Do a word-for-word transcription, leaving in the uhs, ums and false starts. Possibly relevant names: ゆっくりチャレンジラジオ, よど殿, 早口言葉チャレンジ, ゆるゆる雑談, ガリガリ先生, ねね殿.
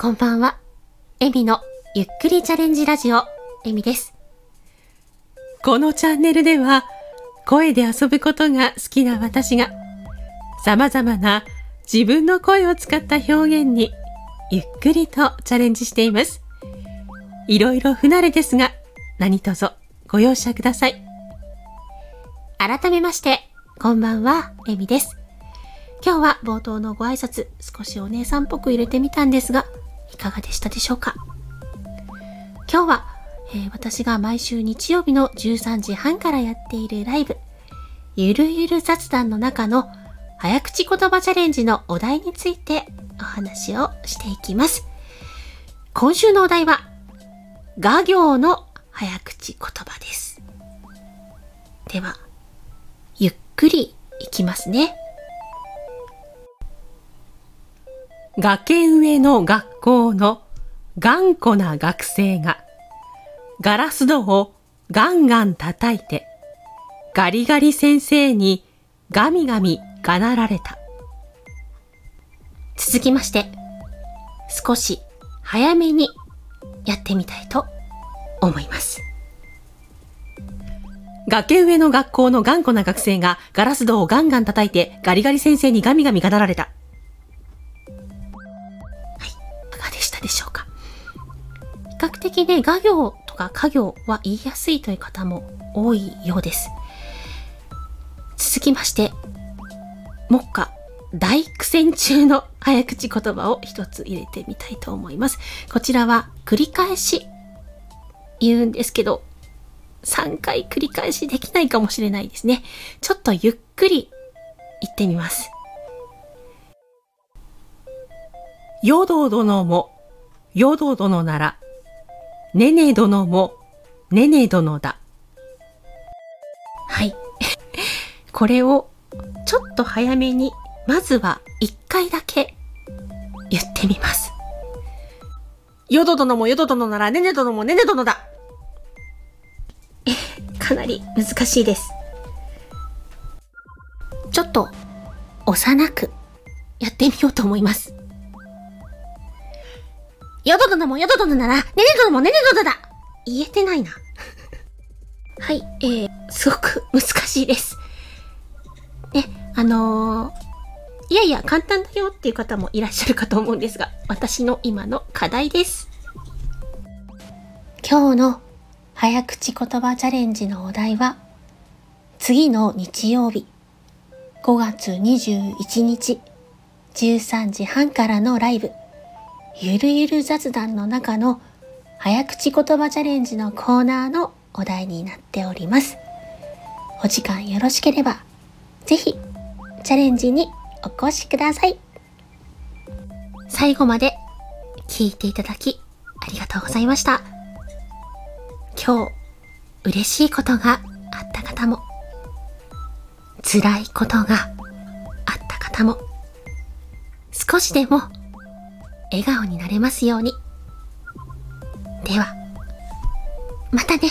こんばんは。エミのゆっくりチャレンジラジオ、エミです。このチャンネルでは、声で遊ぶことが好きな私が、様々な自分の声を使った表現に、ゆっくりとチャレンジしています。いろいろ不慣れですが、何卒ご容赦ください。改めまして、こんばんは、エミです。今日は冒頭のご挨拶、少しお姉さんっぽく入れてみたんですが、いかがでしたでしょうか。今日は、えー、私が毎週日曜日のじゅうさんじはんからやっているライブ、ゆるゆる雑談の中の早口言葉チャレンジのお題についてお話をしていきます。今週のお題は、我行の早口言葉です。では、ゆっくりいきますね。崖上の学校の頑固な学生がガラス戸をガンガン叩いてガリガリ先生にガミガミがなられた。続きまして少し早めにやってみたいと思います。崖上の学校の頑固な学生がガラス戸をガンガン叩いてガリガリ先生にガミガミがなられた。でしょうか。比較的ね、我行とか家行は言いやすいという方も多いようです。続きまして、目下大苦戦中の早口言葉を一つ入れてみたいと思います。こちらは繰り返し言うんですけど、さんかい繰り返しできないかもしれないですね。ちょっとゆっくり言ってみます。よど殿もよど殿なら、ねね殿もねね殿だ。はい。これをちょっと早めに、まずはいっかいだけ言ってみます。よど殿もよど殿なら、ねね殿もねね殿だ。かなり難しいです。ちょっと幼くやってみようと思います。よど殿もよど殿なら、ねね殿もねね殿だ。言えてないな。はい、えー、すごく難しいです。ね、あのー、いやいや、簡単だよっていう方もいらっしゃるかと思うんですが、私の今の課題です。今日の早口言葉チャレンジのお題は、次の日曜日、ごがつにじゅういちにち、じゅうさんじはんからのライブ、ゆるゆる雑談の中の早口言葉チャレンジのコーナーのお題になっております。お時間よろしければ、ぜひチャレンジにお越しください。最後まで聞いていただきありがとうございました。今日嬉しいことがあった方も、辛いことがあった方も、少しでも笑顔になれますように。では、またね。